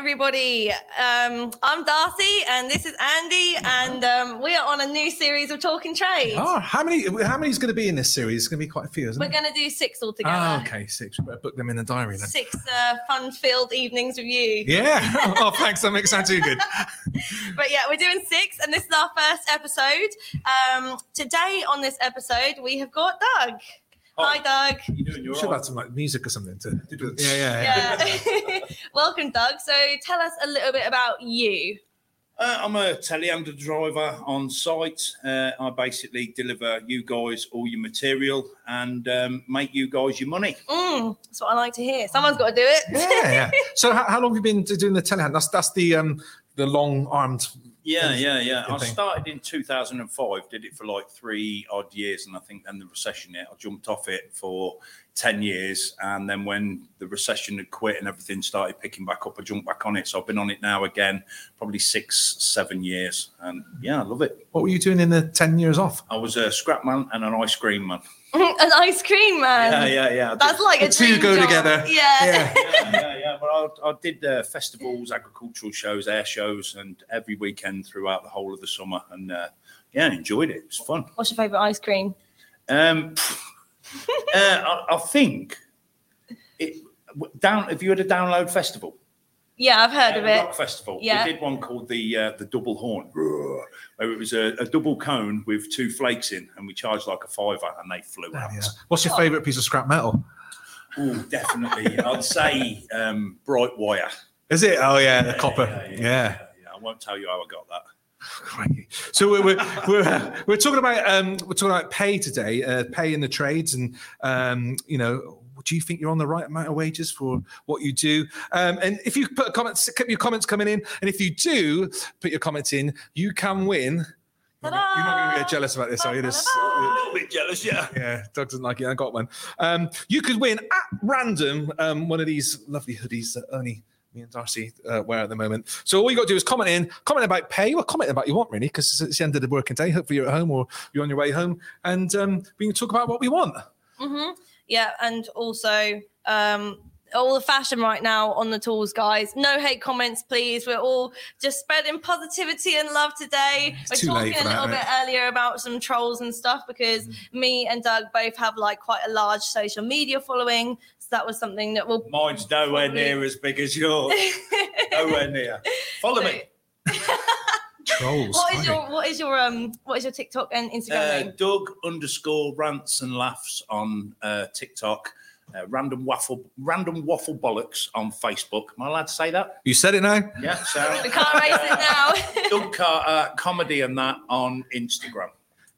everybody. I'm Darcy, and this is Andy, and we are on a new series of Talking Trades. Oh, how many is going to be in this series? It's going to be quite a few, isn't it? We're going to do 6 altogether. Ah, okay, 6. We better book them in the diary then. 6 fun-filled evenings with you. Yeah. Oh, thanks. That makes that too good. But yeah, we're doing 6, and this is our first episode. Today on this episode, we have got Doug. Hi, Doug. You should have some like music or something to do. Yeah. Welcome, Doug. So tell us a little bit about you. I'm a telehandler driver on site. I basically deliver you guys all your material and make you guys your money. That's what I like to hear. Someone's got to do it. Yeah. So how long have you been doing the telehandler? That's the long-armed... Yeah. I started in 2005, did it for like 3 odd years, and I think then the recession hit. I jumped off it for 10 years, and then when the recession had quit and everything started picking back up, I jumped back on it. So I've been on it now again, probably 6-7 years, and yeah, I love it. What were you doing in the 10 years off? I was a scrap man and an ice cream man. An ice cream man? Yeah. That's like a dream job. Two go together. Yeah. Well, I did festivals, agricultural shows, air shows, and every weekend throughout the whole of the summer. And I enjoyed it. It was fun. What's your favourite ice cream? I think have you had a Download Festival? Yeah, I've heard of it. Rock festival. Yeah. We did one called the double horn, where it was a double cone with 2 flakes in, and we charged like $5, and they flew out. Yeah. What's your favourite piece of scrap metal? Oh, definitely. I'd say bright wire. Is it? Oh yeah, the copper. Yeah. I won't tell you how I got that. So we're talking about pay today, pay in the trades, and do you think you're on the right amount of wages for what you do? And if you keep your comments coming in, and if you do put your comments in, you can win. You're not going to get jealous about this, are you? A little bit jealous, yeah. Yeah, Doug doesn't like it. I got one. You could win at random one of these lovely hoodies that only me and Darcy wear at the moment. So all you got to do is comment about pay, or comment about what you want, really, because it's the end of the working day. Hopefully you're at home or you're on your way home, and we can talk about what we want. Mm-hmm. Yeah, and also all the fashion right now on the tools, guys. No hate comments, please. We're all just spreading positivity and love today. It's We're talking a little bit earlier about some trolls and stuff, because me and Doug both have like quite a large social media following. So that was something that will... Mine's nowhere near as big as yours. Nowhere near. Follow me. Trolls. What is your TikTok and Instagram name? Doug_rants and laughs on TikTok. Random waffle bollocks on Facebook. Am I allowed to say that? You said it now. Yeah. So we can't raise it now. Doug Carter comedy and that on Instagram.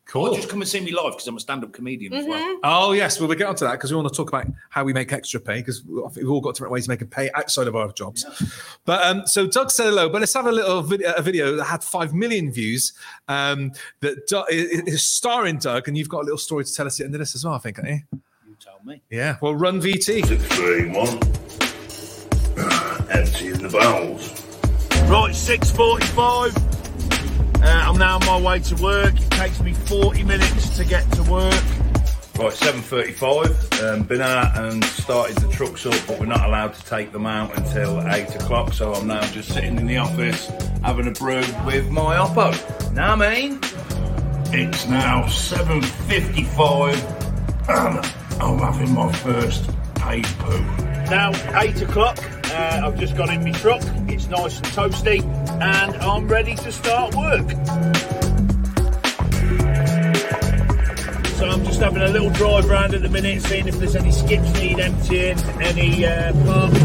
Cool. Or just come and see me live, because I'm a stand-up comedian as well. Oh, yes. Well, we'll get onto that, because we want to talk about how we make extra pay, because we've all got different ways of making pay outside of our jobs. Yeah. But so Doug said hello, but let's have a little video that had 5 million views that is starring Doug, and you've got a little story to tell us at the end of this as well, I think, haven't you? You tell me. Yeah. Well, run VT. 631. Empty in the bowels. Right, 6:45. I'm now on my way to work. It takes me 40 minutes to get to work. Right, 7:35. Been out and started the trucks up, but we're not allowed to take them out until 8 o'clock, so I'm now just sitting in the office having a brew with my oppo. Now, I mean, it's now 7:55 and I'm having my first paid poo. Now, 8 o'clock. I've just got in my truck, it's nice and toasty, and I'm ready to start work. So I'm just having a little drive round at the minute, seeing if there's any skips need emptying, any park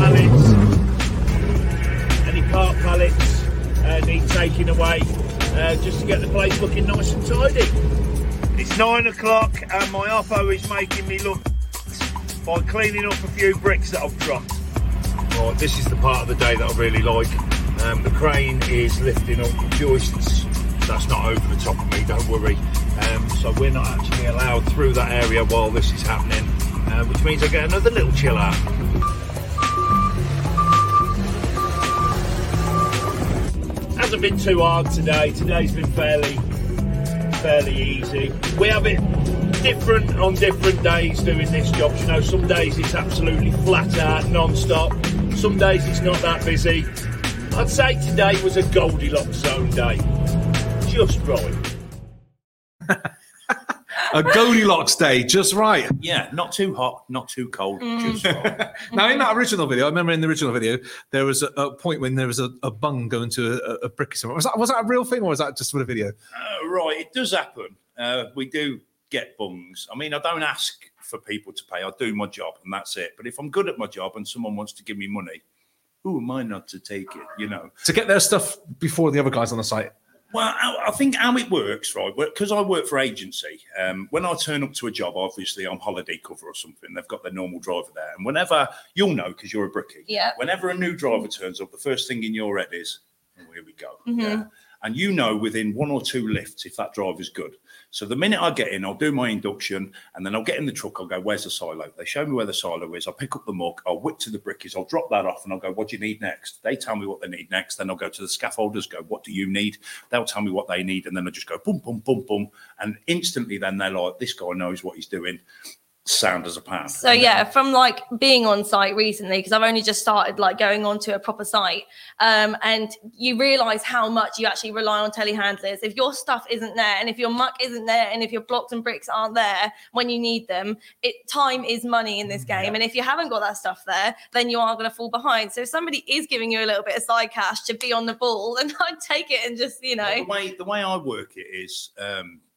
pallets need taking away, just to get the place looking nice and tidy. It's 9 o'clock and my oppo is making me look by cleaning up a few bricks that I've dropped. Right, this is the part of the day that I really like. The crane is lifting up the joists. That's not over the top of me, don't worry. So we're not actually allowed through that area while this is happening, which means I get another little chill out. Hasn't been too hard today. Today's been fairly easy. We have it different on different days doing this job. You know, some days it's absolutely flat out, non-stop. Some days it's not that busy, I'd say today was a Goldilocks zone day. Just right. A Goldilocks day, just right. Yeah, not too hot, not too cold, just right. Now, in that original video, I remember in the original video, there was a point when there was a bung going to a brick or something. Was that a real thing, or was that just for the video? Right, it does happen. We do get bungs. I mean, I don't ask for people to pay. I do my job, and that's it. But if I'm good at my job and someone wants to give me money, who am I not to take it, you know? To get their stuff before the other guys on the site. Well, I think how it works, right, because I work for agency, when I turn up to a job, obviously I'm holiday cover or something, they've got their normal driver there. And whenever, you'll know because you're a brickie, yeah. Whenever a new driver turns up, the first thing in your head is, oh, here we go. Mm-hmm. Yeah. And you know within one or two lifts if that driver's good. So the minute I get in, I'll do my induction, and then I'll get in the truck, I'll go, where's the silo? They show me where the silo is, I'll pick up the muck, I'll whip to the brickies, I'll drop that off, and I'll go, what do you need next? They tell me what they need next, then I'll go to the scaffolders, go, what do you need? They'll tell me what they need, and then I just go, boom, boom, boom, boom, and instantly then they're like, this guy knows what he's doing. Sound as a pan. So yeah, from like being on site recently, because I've only just started like going on to a proper site, and you realize how much you actually rely on telehandlers. If your stuff isn't there, and if your muck isn't there, and if your blocks and bricks aren't there when you need them, time is money in this game. Yeah. And if you haven't got that stuff there, then you are going to fall behind. So if somebody is giving you a little bit of side cash to be on the ball, then I'd take it and just, you know. Well, the way I work it is,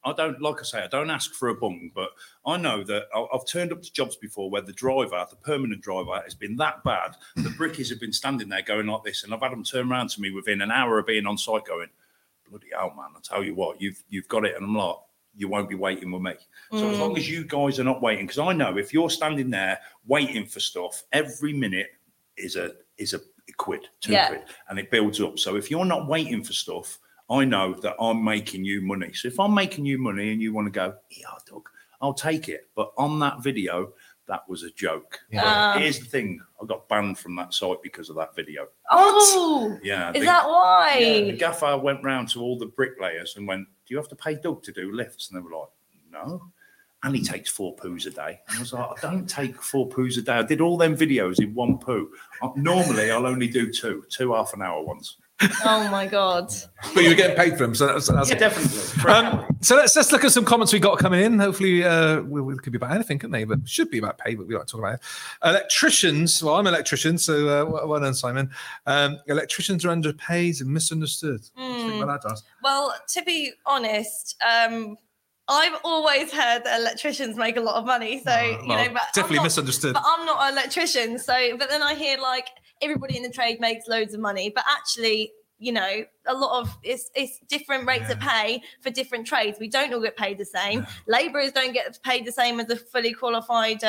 I don't, like I say, I don't ask for a bung, but I know that I've turned up to jobs before where the driver, the permanent driver, has been that bad. The brickies have been standing there going like this, and I've had them turn around to me within an hour of being on site going, bloody hell, man, I tell you what, you've got it. And I'm like, you won't be waiting with me. So as long as you guys are not waiting, because I know if you're standing there waiting for stuff, every minute is a quid, £2, and it builds up. So if you're not waiting for stuff, I know that I'm making you money. So if I'm making you money and you want to go, yeah, Doug, I'll take it. But on that video, that was a joke. Yeah. Here's the thing. I got banned from that site because of that video. Oh, yeah. Is that why? Yeah, the gaffer went round to all the bricklayers and went, do you have to pay Doug to do lifts? And they were like, no. And he takes 4 poos a day. And I was like, I don't take 4 poos a day. I did all them videos in one poo. Normally, I'll only do two half an hour ones. Oh my God! But you were getting paid for them, so that's definitely. So let's look at some comments we got coming in. Hopefully, we could be about anything, couldn't they? But it should be about pay, but we like to talk about it. Electricians. Well, I'm an electrician, so well done, Simon. Electricians are underpaid and misunderstood. What that does. Well, to be honest, I've always heard that electricians make a lot of money, so but definitely misunderstood. But I'm not an electrician, but then I hear like. Everybody in the trade makes loads of money, but actually, you know, a lot of it's different rates of pay for different trades. We don't all get paid the same. Yeah. Labourers don't get paid the same as a fully qualified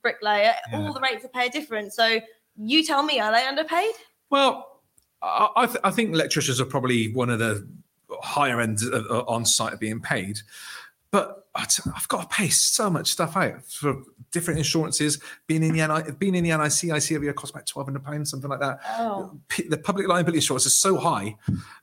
bricklayer. Yeah. All the rates of pay are different. So you tell me, are they underpaid? Well, I think electricians are probably one of the higher end on site being paid, but I've got to pay so much stuff out for different insurances. Being in the NICIC every year costs about £1,200, something like that. Oh. The public liability insurance is so high,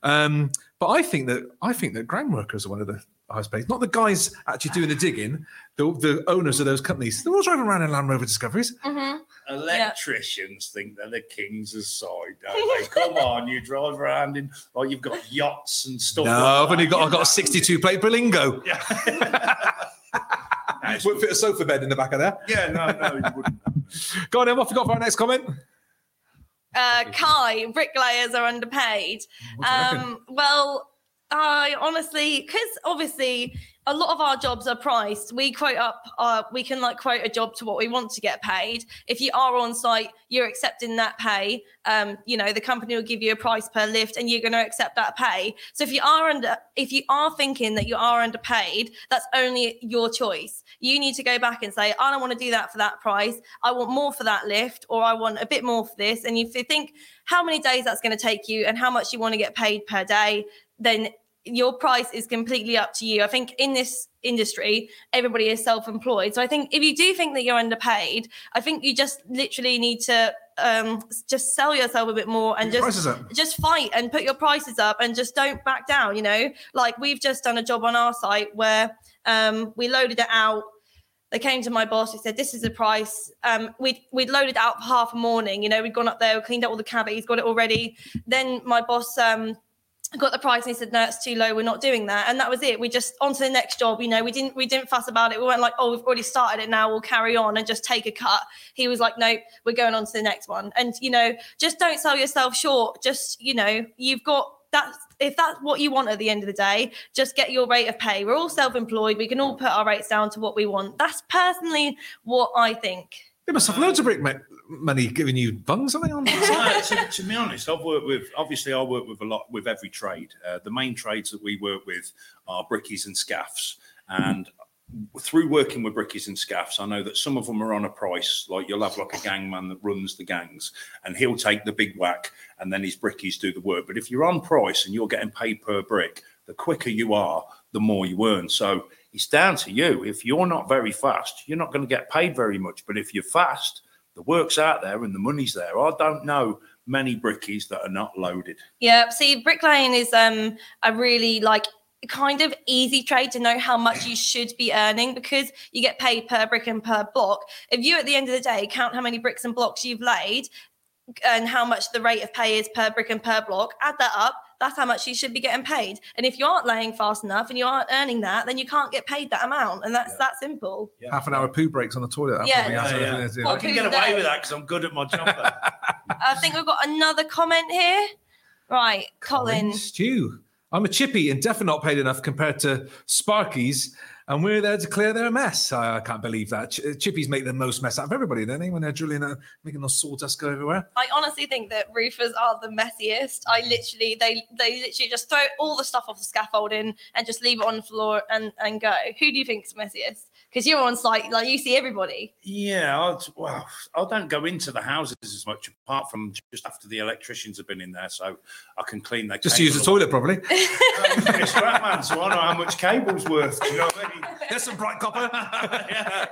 but I think that ground workers are one of the highest paid. Not the guys actually doing the digging, the owners of those companies. They're all driving around in Land Rover Discoveries. Mm-hmm. Electricians think they're the kings of side, don't they? Come on, you drive around in like you've got yachts and stuff. No, I've only got a 62 plate Berlingo. Yeah. Nice. Wouldn't fit a sofa bed in the back of there. Yeah, no, you wouldn't. Go on then, what have we got for our next comment? Kai, bricklayers are underpaid. Well, I honestly, because obviously a lot of our jobs are priced. We quote up, we can like quote a job to what we want to get paid. If you are on site, you're accepting that pay. You know, the company will give you a price per lift and you're going to accept that pay. So if you are thinking that you are underpaid, that's only your choice. You need to go back and say, I don't want to do that for that price. I want more for that lift, or I want a bit more for this. And if you think how many days that's going to take you and how much you want to get paid per day, then your price is completely up to you. I think in this industry, everybody is self-employed. So I think if you do think that you're underpaid, I think you just literally need to just sell yourself a bit more and just fight and put your prices up and just don't back down, you know? Like we've just done a job on our site where we loaded it out. They came to my boss, he said, this is the price. We'd loaded out for half a morning. You know, we'd gone up there, cleaned up all the cavities, got it all ready. Then my boss got the price and he said, no, it's too low. We're not doing that. And that was it. We just on to the next job. You know, we didn't fuss about it. We weren't like, oh, we've already started it now. We'll carry on and just take a cut. He was like, no, we're going on to the next one. And, you know, just don't sell yourself short. Just, you know, you've got that. If that's what you want at the end of the day, just get your rate of pay. We're all self-employed. We can all put our rates down to what we want. That's personally what I think. They must have loads of brick money giving you bungs, aren't they? To be honest, I work with a lot with every trade. The main trades that we work with are brickies and scaffs. And through working with brickies and scaffs, I know that some of them are on a price. Like you'll have like a gang man that runs the gangs and he'll take the big whack and then his brickies do the work. But if you're on price and you're getting paid per brick, the quicker you are, the more you earn. So it's down to you. If you're not very fast, you're not going to get paid very much. But if you're fast, the work's out there and the money's there. I don't know many brickies that are not loaded. Yeah, see, bricklaying is a really like kind of easy trade to know how much you should be earning because you get paid per brick and per block. If you, at the end of the day, count how many bricks and blocks you've laid and how much the rate of pay is per brick and per block, add that up, that's how much you should be getting paid. And if you aren't laying fast enough and you aren't earning that, then you can't get paid that amount. And that's that simple. Yeah. Half an hour poo breaks on the toilet. Yeah. I can get away with that because I'm good at my job. I think we've got another comment here. Right, Colin. Stu, I'm a chippy and definitely not paid enough compared to Sparkies. And we're there to clear their mess. I can't believe that. Chippies make the most mess out of everybody, don't they? When they're drilling out, making the sawdust go everywhere. I honestly think that roofers are the messiest. They literally just throw all the stuff off the scaffolding and just leave it on the floor and go. Who do you think's messiest? Because you're on site, like you see everybody. Yeah, I don't go into the houses as much, apart from just after the electricians have been in there, so I can clean their. Just use the toilet, probably. I'm a scrap man, so I know how much cable's worth. Do you know what I mean? There's some bright copper. Yeah.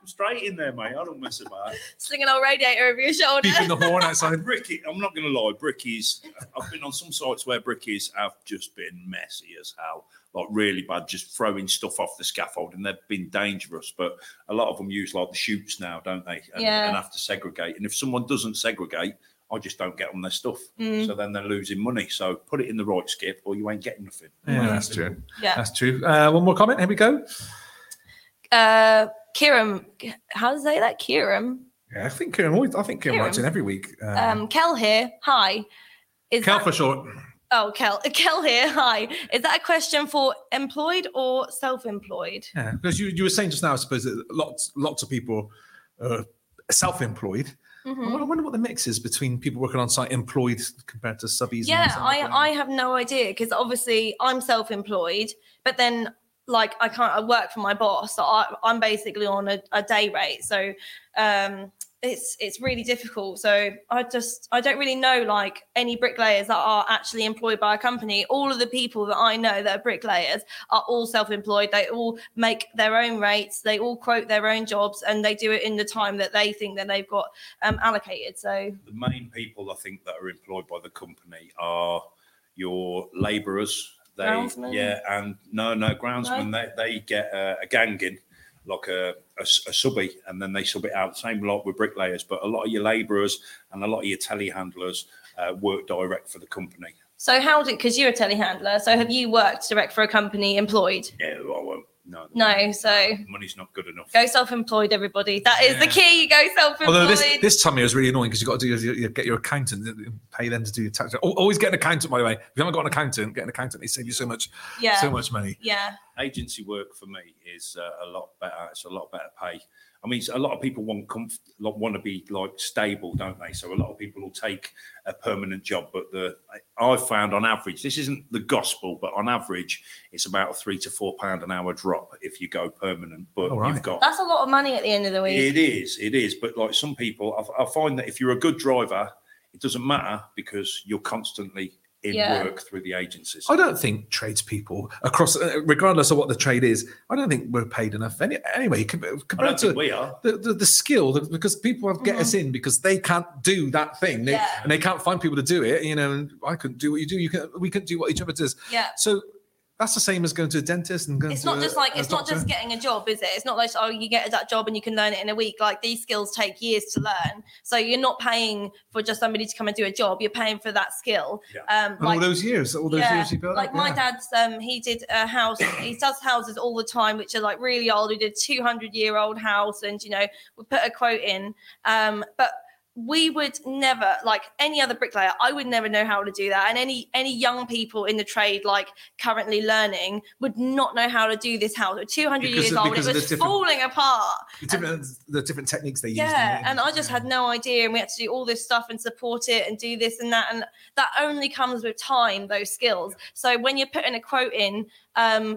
I'm straight in there, mate. I don't mess about. Slinging old radiator over your shoulder. Keeping the horn outside. Bricky, I'm not going to lie. Brickies. I've been on some sites where brickies have just been messy as hell. Like really bad, just throwing stuff off the scaffold, and they've been dangerous. But a lot of them use like the chutes now, don't they? And have to segregate. And if someone doesn't segregate, I just don't get on their stuff. So then they're losing money. So put it in the right skip, or you ain't getting nothing. Yeah, that's true. Yeah, that's true. One more comment. Here we go. Kieran, how does say that? Kieran. Yeah, I think Kieran writes in every week. Kel here. Hi. Is Kel for short. Oh, Kel here. Hi. Is that a question for employed or self-employed? Yeah, because you were saying just now, I suppose, that lots of people are self-employed. Mm-hmm. I wonder what the mix is between people working on site employed compared to subbies. Yeah, I have no idea because obviously I'm self-employed, but then like I work for my boss. So I'm basically on a day rate. So it's really difficult. So I don't really know like any bricklayers that are actually employed by a company. All of the people that I know that are bricklayers are all self-employed. They all make their own rates. They all quote their own jobs and they do it in the time that they think that they've got allocated. So the main people I think that are employed by the company are your labourers. Groundsmen. Yeah. And no, groundsmen. No. They get a ganging. Like a subby, and then they sub it out. Same lot with bricklayers, but a lot of your labourers and a lot of your telehandlers work direct for the company. So because you're a telehandler, so have you worked direct for a company employed? Yeah, well, I won't. No, so money's not good enough. Go self-employed, everybody. That is the key. Go self-employed. Although this time here is really annoying because you've got to get your accountant, pay them to do your tax. Always get an accountant, by the way. If you haven't got an accountant, get an accountant. They save you so much money. Yeah. Agency work for me is a lot better. It's a lot better pay. I mean, a lot of people want to be like stable, don't they? So a lot of people will take a permanent job, but I've found on average, this isn't the gospel, but on average, it's about a £3 to £4 an hour drop if you go permanent. But that's a lot of money at the end of the week. It is. But like some people, I find that if you're a good driver, it doesn't matter because you're constantly in work through the agencies. I don't think tradespeople across, regardless of what the trade is, I don't think we're paid enough. Anyway, compared to we are. The skill, because people have get us in because they can't do that thing, and they can't find people to do it. You know, and I couldn't do what you do. We couldn't do what each other does. Yeah. So That's the same as going to a dentist and going. It's not just like it's not just getting a job, is it? It's not like, oh, you get that job and you can learn it in a week. Like, these skills take years to learn. So you're not paying for just somebody to come and do a job. You're paying for that skill. Yeah. All those years he built. Like my dad's, he did a house. He does houses all the time, which are like really old. He did 200-year-old house, and we put a quote in, but. We would never, like any other bricklayer, I would never know how to do that. And any young people in the trade, like currently learning, would not know how to do this house. 200 years old, it was falling apart. The different techniques they used. Yeah, and I just had no idea. And we had to do all this stuff and support it and do this and that. And that only comes with time, those skills. Yeah. So when you're putting a quote in,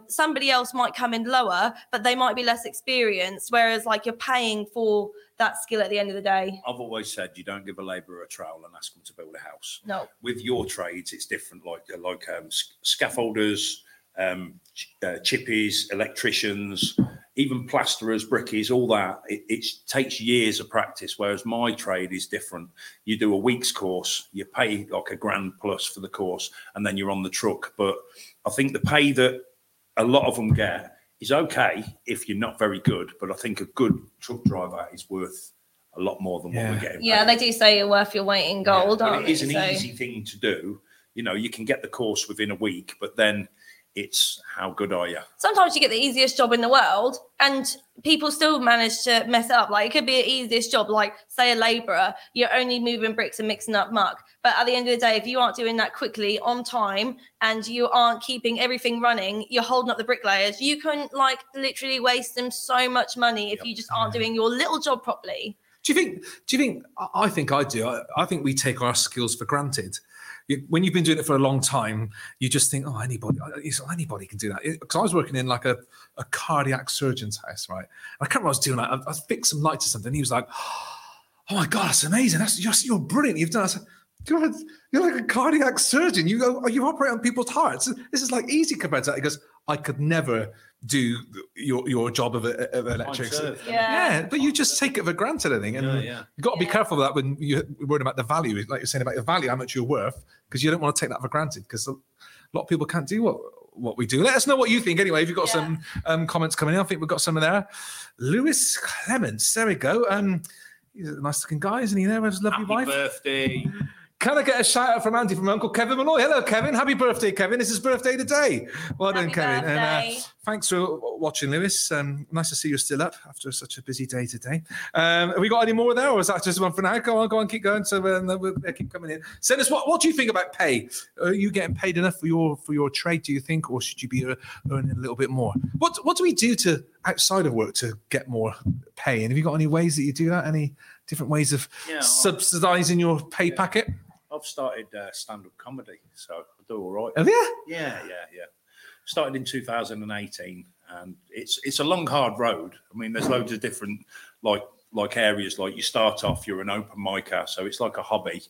somebody else might come in lower, but they might be less experienced, whereas like you're paying for that skill at the end of the day. I've always said you don't give a labourer a trowel and ask them to build a house. No. With your trades, it's different, like scaffolders, chippies, electricians, even plasterers, brickies, all that. It takes years of practice, whereas my trade is different. You do a week's course, you pay like £1,000 plus for the course, and then you're on the truck. But I think the pay that a lot of them get is okay if you're not very good, but I think a good truck driver is worth a lot more than what we're getting. Yeah, paid. They do say you're worth your weight in gold, aren't they? It is an easy thing to do. You can get the course within a week, but then it's how good are you? Sometimes you get the easiest job in the world and people still manage to mess it up. Like, it could be the easiest job, like say a labourer, you're only moving bricks and mixing up muck. But at the end of the day, if you aren't doing that quickly on time and you aren't keeping everything running, you're holding up the bricklayers. You can literally waste them so much money if you just aren't doing your little job properly. Do you think? I think I do. I think we take our skills for granted. When you've been doing it for a long time, you just think, anybody can do that. Because I was working in like a cardiac surgeon's house, right? And I can't remember what I was doing. I fixed some lights or something. He was like, oh my God, that's amazing. You're brilliant. You've done that. You're like a cardiac surgeon. You operate on people's hearts. This is like easy compared to that. He goes, I could never do your job of electrics. Yeah, but you just take it for granted, I think. And you've got to be careful of that when you're worried about the value, like you're saying about your value, how much you're worth, because you don't want to take that for granted, because a lot of people can't do what we do. Let us know what you think. Anyway, if you've got some comments coming in, I think we've got some of there. Lewis Clements, there we go. He's a nice-looking guy, isn't he? There with his lovely wife. Happy birthday. Can I get a shout out from Andy from Uncle Kevin Malloy? Hello, Kevin. Happy birthday, Kevin. It's his birthday today. Well done, Kevin. And, thanks for watching, Lewis. Nice to see you're still up after such a busy day today. Have we got any more there, or is that just one for now? Go on, keep going. So we'll keep coming in. Send us what do you think about pay? Are you getting paid enough for your trade, do you think, or should you be earning a little bit more? What do we do to outside of work to get more pay? And have you got any ways that you do that? Any different ways of subsidising your pay packet? I've started stand-up comedy, so I do all right. Have you? Yeah. Started in 2018, and it's a long, hard road. I mean, there's loads of different like areas. Like, you start off, you're an open micer, so it's like a hobby.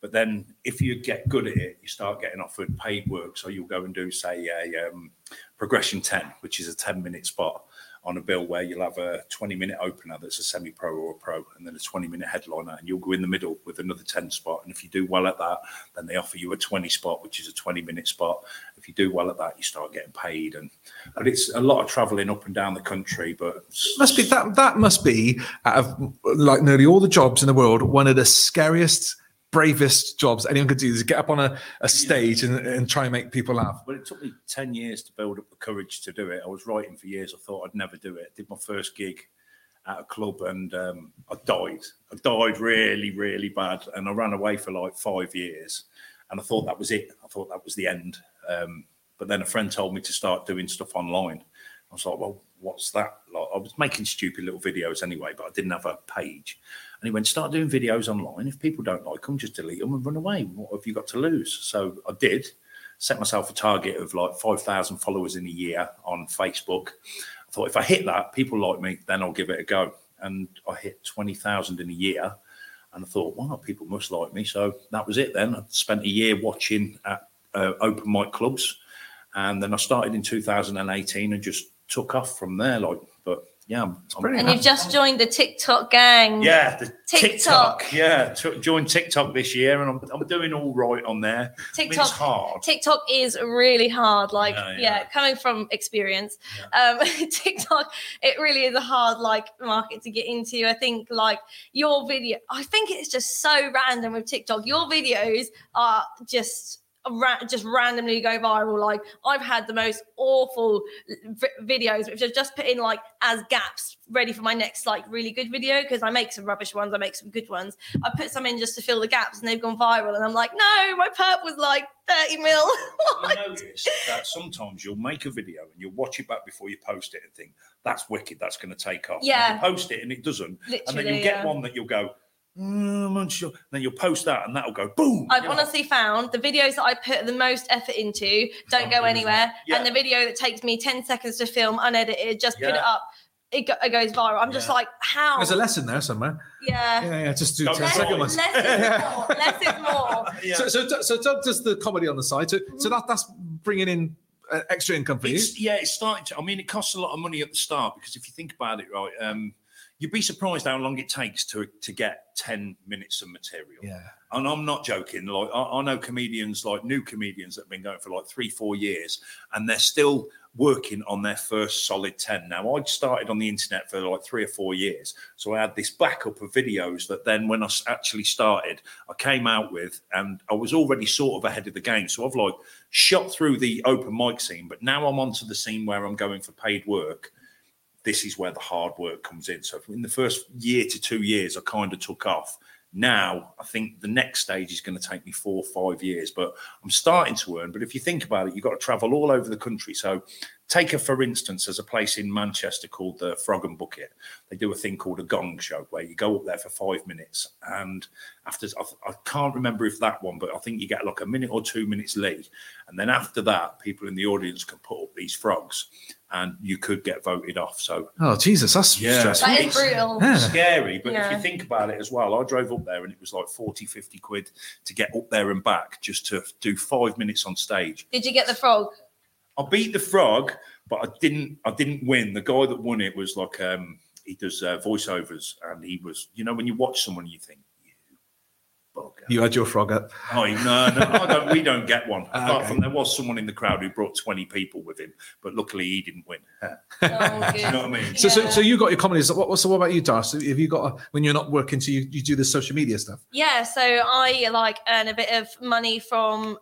But then if you get good at it, you start getting offered paid work. So you'll go and do, say, a progression 10, which is a 10-minute spot on a bill where you'll have a 20-minute opener that's a semi-pro or a pro, and then a 20-minute headliner, and you'll go in the middle with another 10 spot. And if you do well at that, then they offer you a 20 spot, which is a 20-minute spot. If you do well at that, you start getting paid. But it's a lot of travelling up and down the country. But that must be out of like nearly all the jobs in the world, one of the scariest, bravest jobs anyone could do is get up on a stage and try and make people laugh. Well, it took me 10 years to build up the courage to do it. I was writing for years. I thought I'd never do it. I did my first gig at a club, and I died. I died really, really bad, and I ran away for like 5 years, and I thought that was it. I thought that was the end. But then a friend told me to start doing stuff online. I was like, well, what's that? Like, I was making stupid little videos anyway, but I didn't have a page. And he went, start doing videos online. If people don't like them, just delete them and run away. What have you got to lose? So I did. Set myself a target of like 5,000 followers in a year on Facebook. I thought, if I hit that, people like me, then I'll give it a go. And I hit 20,000 in a year. And I thought, wow, people must like me. So that was it then. I spent a year watching at open mic clubs. And then I started in 2018 and just took off from there. Like, but yeah. And you've just joined the TikTok gang. Yeah, the TikTok. Yeah, joined TikTok this year, and I'm doing all right on there. TikTok, I mean, it's hard. TikTok is really hard. Like, yeah, coming from experience, TikTok, it really is a hard market to get into. I think your video, I think it's just so random with TikTok. Your videos are just randomly go viral. Like, I've had the most awful videos, which I've just put in as gaps, ready for my next really good video, because I make some rubbish ones, I make some good ones. I put some in just to fill the gaps, and they've gone viral. And I'm like, no, my perp was 30 mil. I noticed that sometimes you'll make a video and you'll watch it back before you post it and think, that's wicked, that's going to take off. Yeah. And you post it and it doesn't. Literally, and then you'll get one that you'll go, I'm unsure. Then you'll post that and that'll go boom. I've honestly found the videos that I put the most effort into don't go anywhere. Yeah. And the video that takes me 10 seconds to film unedited, just put it up, it goes viral. I'm just like, how? There's a lesson there somewhere. Yeah. Yeah, just do 10-second ones. Less is more. Less is more. Yeah. So Doug does the comedy on the side. So that's bringing in extra income for you. Yeah, it's starting to. I mean, it costs a lot of money at the start, because if you think about it, right, you'd be surprised how long it takes to get 10 minutes of material. Yeah. And I'm not joking. I know comedians, new comedians that have been going for 3-4 years, and they're still working on their first solid 10. Now, I'd started on the internet for 3 or 4 years. So I had this backup of videos that then, when I actually started, I came out with, and I was already sort of ahead of the game. So I've shot through the open mic scene, but now I'm onto the scene where I'm going for paid work. This is where the hard work comes in. So in the first year to 2 years, I kind of took off. Now, I think the next stage is going to take me 4 or 5 years, but I'm starting to earn. But if you think about it, you've got to travel all over the country. So take, for instance, there's a place in Manchester called the Frog and Bucket. They do a thing called a gong show where you go up there for 5 minutes. And after, I can't remember if that one, but I think you get a minute or 2 minutes lead. And then after that, people in the audience can put up these frogs, and you could get voted off. So, oh Jesus, that's stressful. That is brutal. Yeah. Scary, but if you think about it as well, I drove up there and it was 40, 50 quid to get up there and back just to do 5 minutes on stage. Did you get the frog? I beat the frog, but I didn't win. The guy that won it was he does voiceovers, and he was, when you watch someone you think, bugger. You had your frog up. Oh, no, we don't get one. Apart from there was someone in the crowd who brought 20 people with him, but luckily he didn't win. Do you know what I mean? So you got your comedy. So what about you, Darcy? Have you got when you're not working, so you do the social media stuff? Yeah, so I earn a bit of money from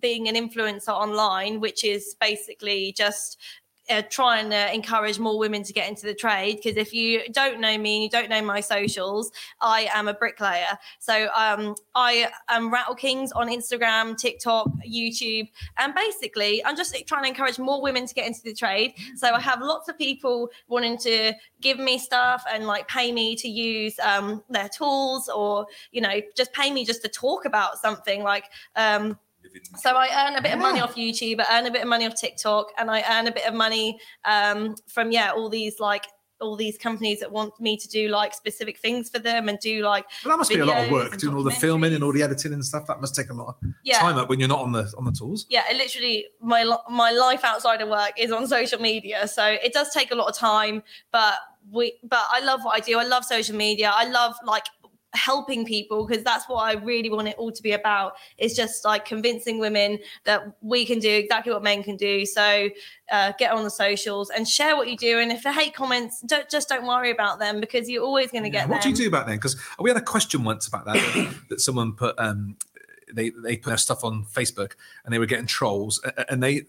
being an influencer online, which is basically just trying to encourage more women to get into the trade, because if you don't know me and you don't know my socials, I am a bricklayer. So I am Rattle Kings on Instagram, TikTok, YouTube, and basically I'm just trying to encourage more women to get into the trade. So I have lots of people wanting to give me stuff and pay me to use their tools, or just pay me just to talk about something So I earn a bit of money off YouTube, I earn a bit of money off TikTok, and I earn a bit of money from all these companies that want me to do specific things for them and do Well, that must be a lot of work, doing all the filming and all the editing and stuff. That must take a lot of time up when you're not on the tools. Yeah, it literally my life outside of work is on social media, so it does take a lot of time. But I love what I do. I love social media. I love helping people, because that's what I really want it all to be about. It's just convincing women that we can do exactly what men can do. So get on the socials and share what you do, and if they hate comments, don't worry about them, because you're always going to get what them. Do you do about them? Because we had a question once about that that someone put they put their stuff on Facebook and they were getting trolls, and it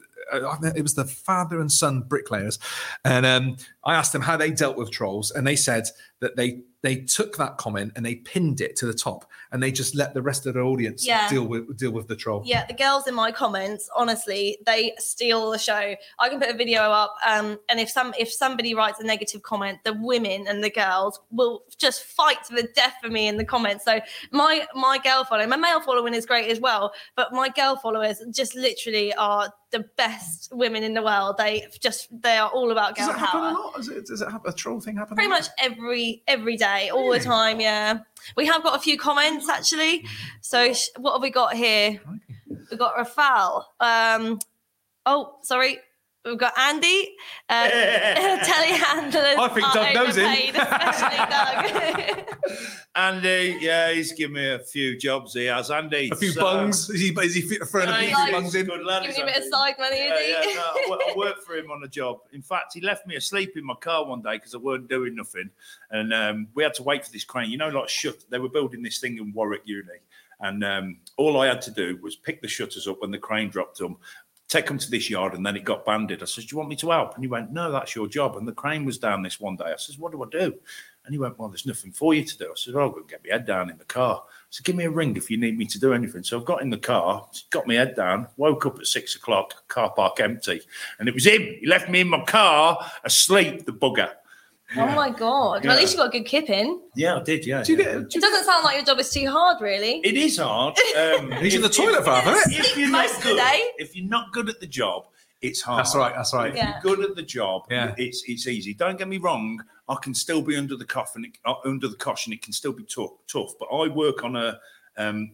was the father and son bricklayers, and I asked them how they dealt with trolls, and they said that they took that comment and they pinned it to the top, and they just let the rest of the audience deal with the troll. Yeah, the girls in my comments, honestly, they steal the show. I can put a video up, and if somebody writes a negative comment, the women and the girls will just fight to the death for me in the comments. So my girl following, my male following is great as well, but my girl followers just literally are the best women in the world. They are all about girl power. Does it happen a lot? Does it have a troll thing happen? Pretty much every day, all the time. Yeah, we have got a few comments actually. So what have we got here? We got Rafal. We've got Andy, telehandlers. I think Doug knows him. Especially Doug. Andy, yeah, he's given me a few jobs. He has, Andy. A few bungs. Is he throwing a few bungs in? Good lad, giving him a bit of side money, is he? Yeah, no, I worked for him on a job. In fact, he left me asleep in my car one day because I weren't doing nothing. And we had to wait for this crane. You know, like, they were building this thing in Warwick Uni. And all I had to do was pick the shutters up when the crane dropped them, take them to this yard, and then it got banded. I said, do you want me to help? And he went, no, that's your job. And the crane was down this one day. I said, what do I do? And he went, well, there's nothing for you to do. I said, well, I'll go get my head down in the car. I said, give me a ring if you need me to do anything. So I've got in the car, got my head down, woke up at 6 o'clock, car park empty. And it was him. He left me in my car asleep, the bugger. Yeah. Oh my God. Yeah. Well, at least you got a good kip in. Yeah, I did. Yeah. It doesn't sound like your job is too hard, really. It is hard. He's in the toilet for half, isn't it? If you're not good at the job, it's hard. That's right. If you're good at the job, it's easy. Don't get me wrong. I can still be under the coffin, under the cosh, and it can still be tough. But I work on a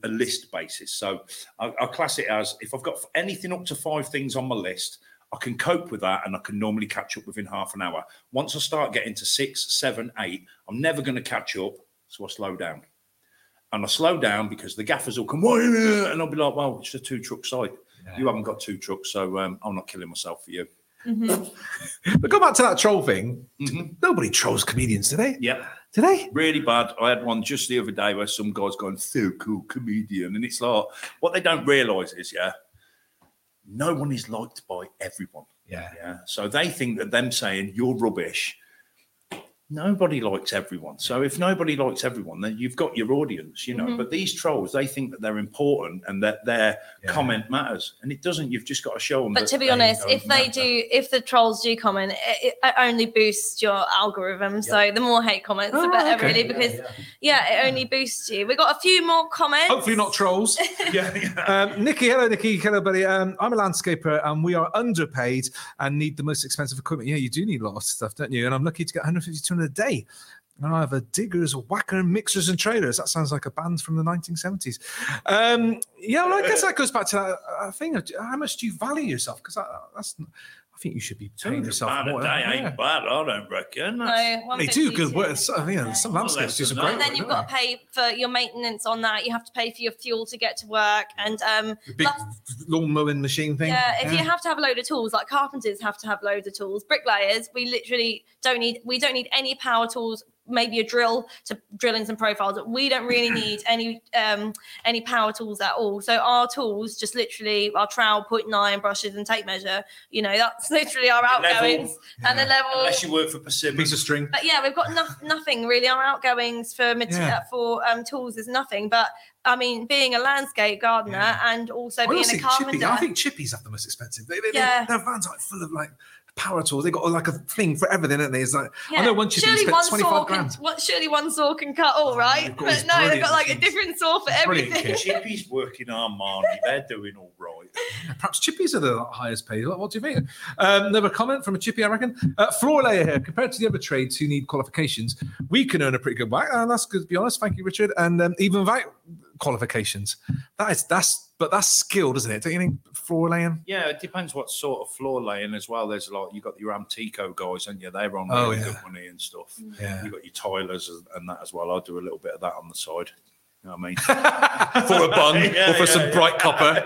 list basis. So I class it as, if I've got anything up to 5 things on my list, I can cope with that, and I can normally catch up within half an hour. Once I start getting to 6, 7, 8, I'm never going to catch up, so I slow down. And I slow down because the gaffers will come, and I'll be like, well, it's a 2-truck site. Yeah. You haven't got 2 trucks, so I'm not killing myself for you. Mm-hmm. But go back to that troll thing. Mm-hmm. Nobody trolls comedians, do they? Yeah. Do they? Really bad. I had one just the other day where some guy's going, so cool, comedian. And it's like, what they don't realise is, no one is liked by everyone. Yeah. So they think that them saying you're rubbish, nobody likes everyone. So if nobody likes everyone, then you've got your audience, you know. Mm-hmm. But these trolls, they think that they're important and that their comment matters, and it doesn't. You've just got to show them. But to be honest, if the trolls do comment, it only boosts your algorithm. Yeah. So the more hate comments, the better, really, because it only boosts you. We got a few more comments. Hopefully not trolls. Nikki, hello, Nikki, hello, buddy. I'm a landscaper, and we are underpaid and need the most expensive equipment. Yeah, you do need a lot of stuff, don't you? And I'm lucky to get 150 a day, and I have a diggers, whacker, mixers, and trailers. That sounds like a band from the 1970s. Well, I guess that goes back to that thing of how much do you value yourself? Because that's, I think you should be paying yourself more. Ain't bad, I don't reckon. No, they do good work. Some landscapes do some great work. And then you've got to pay for your maintenance on that. You have to pay for your fuel to get to work, and the big lawn mowing machine thing. Yeah, if you have to have a load of tools, like carpenters have to have loads of tools. Bricklayers, we literally don't need any power tools. Maybe a drill to drill in some profiles. We don't really need any power tools at all. So our tools, just literally our trowel, 0.9, brushes, and tape measure. You know, that's literally our outgoings and the level. Unless you work for Pacific, piece of string. But we've got nothing really. Our outgoings for tools is nothing. But I mean, being a landscape gardener and also being a carpenter. I think chippies have the most expensive. Their vans are full of power tools. They got like a thing for everything, don't they? It's like, I know one chippy spent 25 grand. Surely one saw can cut all, right? But no, they've got like a different saw for everything. Chippies working Armani, they're doing all right. Perhaps chippies are the highest paid. What do you think? Another comment from a chippy, I reckon. Floor layer here. Compared to the other trades who need qualifications, we can earn a pretty good whack. And that's good, to be honest. Thank you, Richard. And even without qualifications, that's skilled, isn't it? Don't you think, floor laying? Yeah, it depends what sort of floor laying as well. There's a lot. You've got your Amtico guys, haven't you? They're on good money and stuff. Yeah. You've got your tilers and that as well. I'll do a little bit of that on the side. You know what I mean? For a bun or for some bright copper.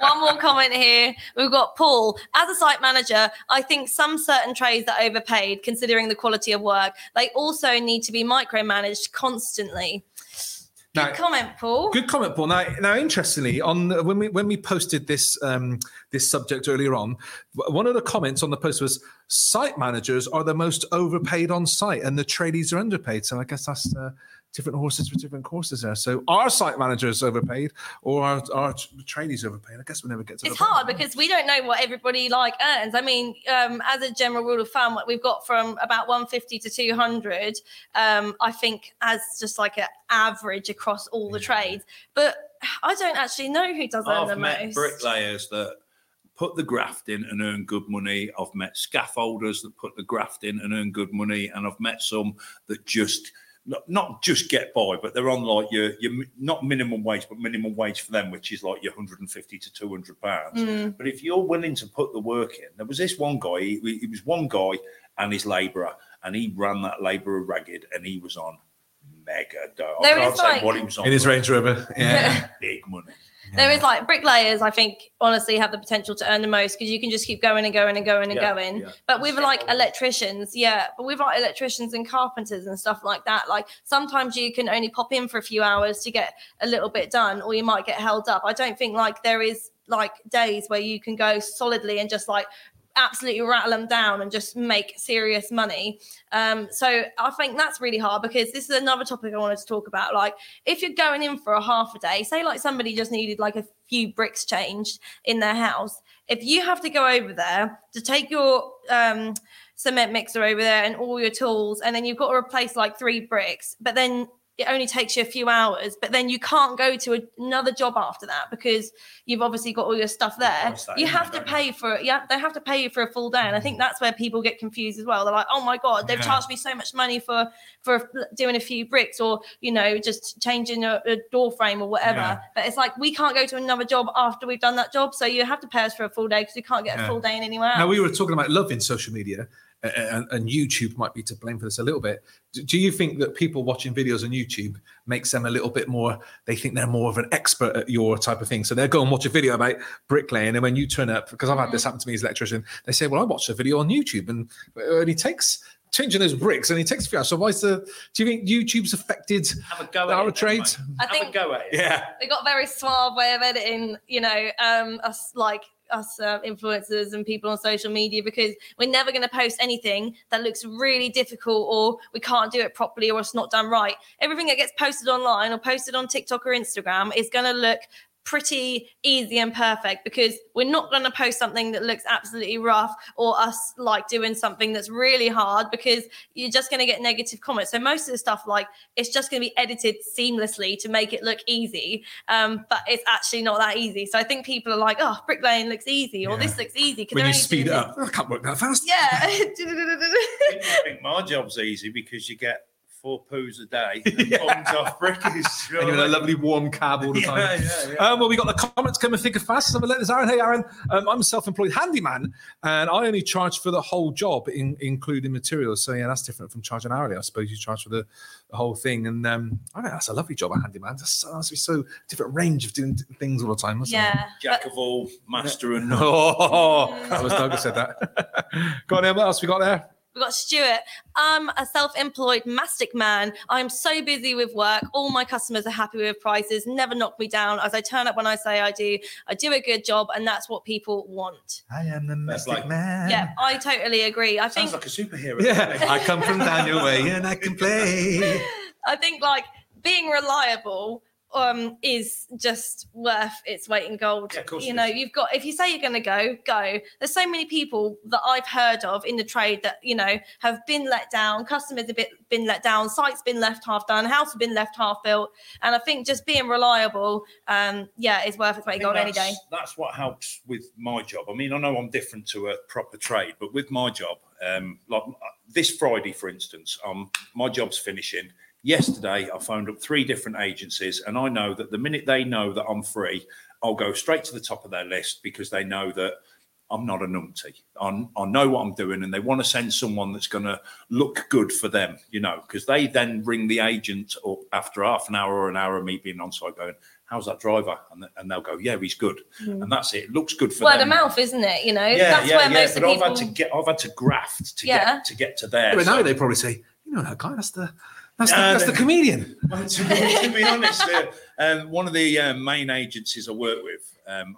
One more comment here. We've got Paul. As a site manager, I think some certain trades are overpaid considering the quality of work. They also need to be micromanaged constantly. Good comment, Paul. Now, interestingly, on when we posted this this subject earlier on, one of the comments on the post was, "Site managers are the most overpaid on site, and the tradies are underpaid." So I guess that's different horses for different courses there. So are site managers overpaid, or are tradies overpaid? I guess we'll never get to that. It's hard because we don't know what everybody earns. I mean, as a general rule of thumb, what we've got from about 150 to 200, I think, as just like an average across all the trades. But I don't actually know who does earn the most. I've met bricklayers that put the graft in and earn good money. I've met scaffolders that put the graft in and earn good money. And I've met some that just not just get by, but they're on like your not minimum wage, but minimum wage for them, which is like your 150 to 200 pounds. Mm. But if you're willing to put the work in, there was this one guy, he was one guy and his labourer, and he ran that labourer ragged, and he was on mega dough. I can't say what he was on. In his Range Rover. Yeah. Big money. Yeah. There is like bricklayers, I think, honestly, have the potential to earn the most because you can just keep going and going and going and going. Yeah. But with like electricians, but with like electricians and carpenters and stuff like that, like sometimes you can only pop in for a few hours to get a little bit done, or you might get held up. I don't think like there is like days where you can go solidly and just like absolutely rattle them down and just make serious money. So I think that's really hard, because this is another topic I wanted to talk about. Like if you're going in for a half a day, say like somebody just needed like a few bricks changed in their house. If you have to go over there to take your cement mixer over there and all your tools, and then you've got to replace like 3 bricks, but then it only takes you a few hours, but then you can't go to another job after that because you've obviously got all your stuff there. You have to pay for it. Yeah, they have to pay you for a full day. And I think that's where people get confused as well. They're like, oh my God, they've charged me so much money for doing a few bricks, or, you know, just changing a door frame or whatever. Yeah. But it's like, we can't go to another job after we've done that job. So you have to pay us for a full day because we can't get a full day in anywhere else. Now, we were talking about loving social media. And YouTube might be to blame for this a little bit. Do you think that people watching videos on YouTube makes them a little bit more, they think they're more of an expert at your type of thing? So they'll go and watch a video about bricklaying, and when you turn up, because I've had this happen to me as an electrician, they say, well, I watched a video on YouTube and it takes... changing those bricks and it takes a few hours. So do you think YouTube's affected our trades? I think they got a very suave way of editing, you know, us influencers and people on social media, because we're never going to post anything that looks really difficult, or we can't do it properly, or it's not done right. Everything that gets posted online or posted on TikTok or Instagram is going to look pretty easy and perfect, because we're not going to post something that looks absolutely rough, or us like doing something that's really hard, because you're just going to get negative comments. So most of the stuff, like, it's just going to be edited seamlessly to make it look easy, but it's actually not that easy. So I think people are like, oh, bricklaying looks easy, or this looks easy. When you speed it up, I can't work that fast. Yeah. I think my job's easy because you get 4 poos a day and bombs off brickies. Sure. And you're in a lovely warm cab all the time. Well, we got the comments coming thick and fast. So I'm going to let this Aaron. Hey, Aaron, I'm a self-employed handyman and I only charge for the whole job, including materials. So, yeah, that's different from charging hourly. I suppose you charge for the whole thing. And I think that's a lovely job, a handyman. That must be so different range of doing things all the time, wasn't it? Jack of all, master and none. Oh, that was Doug who said that. Go on then, what else we got there? We've got Stuart. I'm a self-employed mastic man. I'm so busy with work. All my customers are happy with prices. Never knock me down. As I turn up when I say I do. I do a good job, and that's what people want. I am the mastic man. Yeah, I totally agree. I think sounds like a superhero. Yeah, I come from down your way, and I can play. I think like being reliable is just worth its weight in gold. Yeah, of course, you know, you've got, if you say you're going to go. There's so many people that I've heard of in the trade that, you know, have been let down, customers have been let down, sites been left half done, house have been left half built. And I think just being reliable, is worth its weight in gold any day. That's what helps with my job. I mean, I know I'm different to a proper trade, but with my job, like this Friday, for instance, my job's finishing. Yesterday, I phoned up 3 different agencies, and I know that the minute they know that I'm free, I'll go straight to the top of their list, because they know that I'm not a numpty. I know what I'm doing, and they want to send someone that's going to look good for them, you know, because they then ring the agent or after half an hour or an hour of me being on site going, how's that driver? And they'll go, yeah, he's good. And that's it. It looks good for them. Word of mouth, isn't it? You know, that's where most of people... I've had to graft to get to there. But now they probably say, you know, that guy, that's the... That's the comedian. Well, to be honest, one of the main agencies I work with, I'm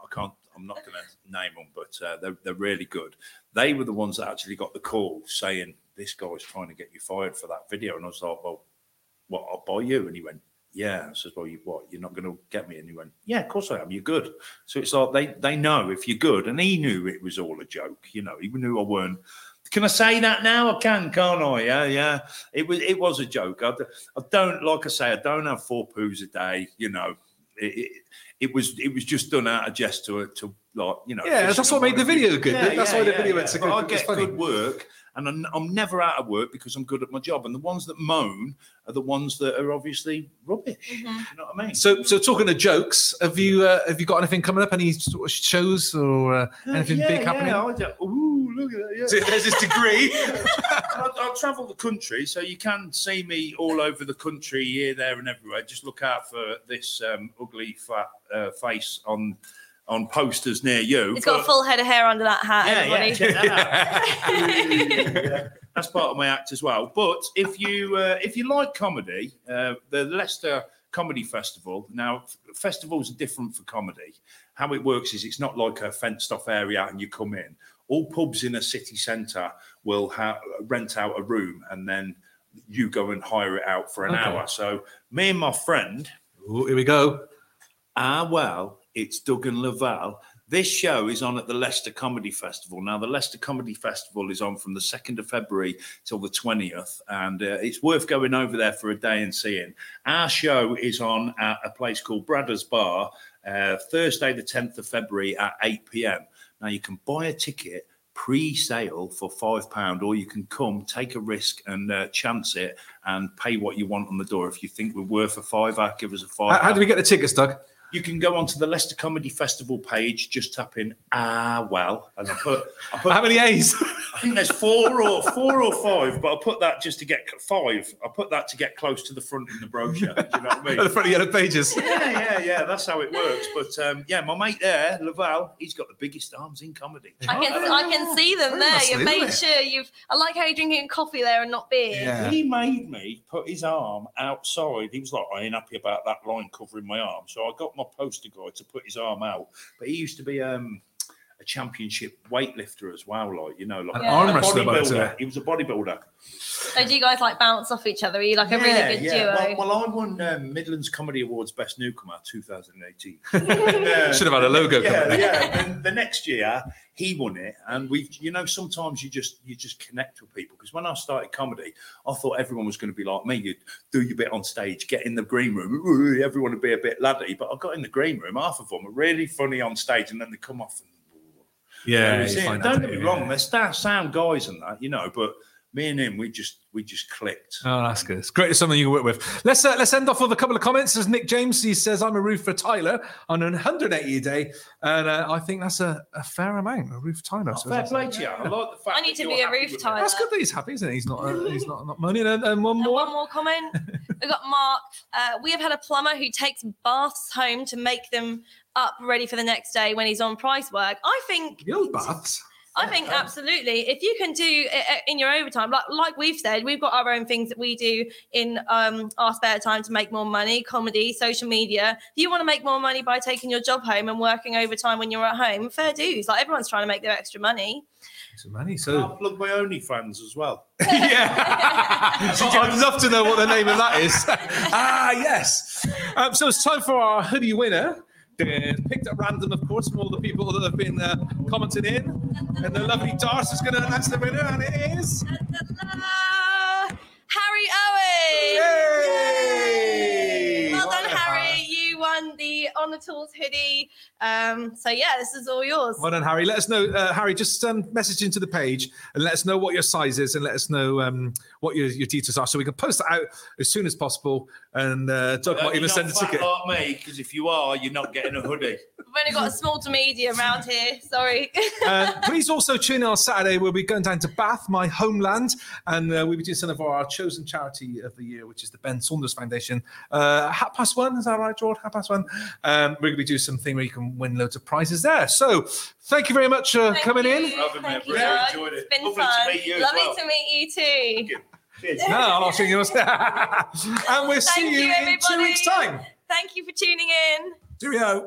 not going to name them, but they're really good. They were the ones that actually got the call saying, this guy was trying to get you fired for that video. And I was like, well, what, I'll buy you? And he went, yeah. I said, well, you what? You're not going to get me? And he went, yeah, of course I am. You're good. So it's like they know if you're good. And he knew it was all a joke. You know, he knew I weren't. Can I say that now? I can, can't I? Yeah. It was a joke. I don't, like I say, I don't have 4 poos a day. You know, it was just done out of jest to like, you know. Yeah, that's what made the video good. That's why the video went so good. I get good work, And I'm never out of work because I'm good at my job. And the ones that moan are the ones that are obviously rubbish. Mm-hmm. You know what I mean? So talking of jokes, have you got anything coming up? Any sort of shows or anything big happening? Ooh, look at that. Yeah. So there's his degree. I'll travel the country, so you can see me all over the country, here, there, and everywhere. Just look out for this ugly fat face on posters near you. He's got a full head of hair under that hat, everybody. Yeah. That's part of my act as well. But if you like comedy, the Leicester Comedy Festival, now festivals are different for comedy. How it works is it's not like a fenced off area and you come in. All pubs in a city centre will rent out a room and then you go and hire it out for an hour. So me and my friend... Ooh, here we go. It's Doug and Laval. This show is on at the Leicester Comedy Festival. Now, the Leicester Comedy Festival is on from the 2nd of February till the 20th, and it's worth going over there for a day and seeing. Our show is on at a place called Bradders Bar, Thursday the 10th of February at 8 p.m. Now, you can buy a ticket pre-sale for £5, or you can come, take a risk and chance it and pay what you want on the door. If you think we're worth a £5, give us a £5. How do we get the tickets, Doug? You can go onto the Leicester Comedy Festival page, just tap in and I put how many A's? I think there's four or five, but I put that just to get five. I put that to get close to the front in the brochure. Do you know what I mean? The front of yellow pages. Yeah. That's how it works. But my mate there, Laval, he's got the biggest arms in comedy. I can see them there. You made sure you've. I like how you're drinking coffee there and not beer. Yeah. He made me put his arm outside. He was like, I ain't happy about that line covering my arm, so I got my poster guy to put his arm out. But he used to be a championship weightlifter as well, arm wrestler. He was a bodybuilder. So do you guys like bounce off each other? Are you like a really good duo? Well, I won Midlands Comedy Awards Best Newcomer 2018. Should have had a logo. And the next year he won it, and we've, sometimes you just connect with people. Because when I started comedy, I thought everyone was going to be like me. You'd do your bit on stage, get in the green room, everyone would be a bit laddie. But I got in the green room, half of them are really funny on stage, and then they come off and don't get me wrong, they're sound guys and that, but me and him, we just clicked. Oh, that's good. It's great. It's something you can work with. Let's end off with a couple of comments. As Nick James, he says, I'm a roof for Tyler on 180 a day. And I think that's a fair amount, a roof Tyler. Oh, so fair play to you. I like the fact I need to be a roof Tyler. That's good that he's happy, isn't he? He's not moaning. And one more comment. We've got Mark. We have had a plumber who takes baths home to make them up ready for the next day when he's on price work. I think absolutely. If you can do it in your overtime, like we've said, we've got our own things that we do in our spare time to make more money, comedy, social media. If you want to make more money by taking your job home and working overtime when you're at home, fair dues. Like, everyone's trying to make their extra money. So I'll plug my OnlyFans as well. I'd love to know what the name of that is. Yes. So it's time for our hoodie winner. Picked at random, of course, from all the people that have been commenting in. And the lovely Darcy is going to announce the winner, and it is... Harry Owen! Yay! Well done, Harry. You won the On The Tools hoodie. This is all yours. Well done, Harry. Let us know, Harry, just message into the page and let us know what your size is, and let us know what your details are, so we can post that out as soon as possible. And Doug might even send a ticket. Like me, because if you are, you're not getting a hoodie. We've only got a small to medium around here. Sorry. Please also tune in on Saturday. We'll be going down to Bath, my homeland, and we'll be doing some of our chosen charity of the year, which is the Ben Saunders Foundation. 1:30, is that right, George? 1:30. We're going to do something where you can win loads of prizes there. So thank you very much for coming in. Thank you, Doug. Enjoyed it. It's been fun. Lovely to meet you too. Thank you. Cheers. No, I'm not seeing you. And we'll see you in 2 weeks' time. Thank you for tuning in. Cheerio.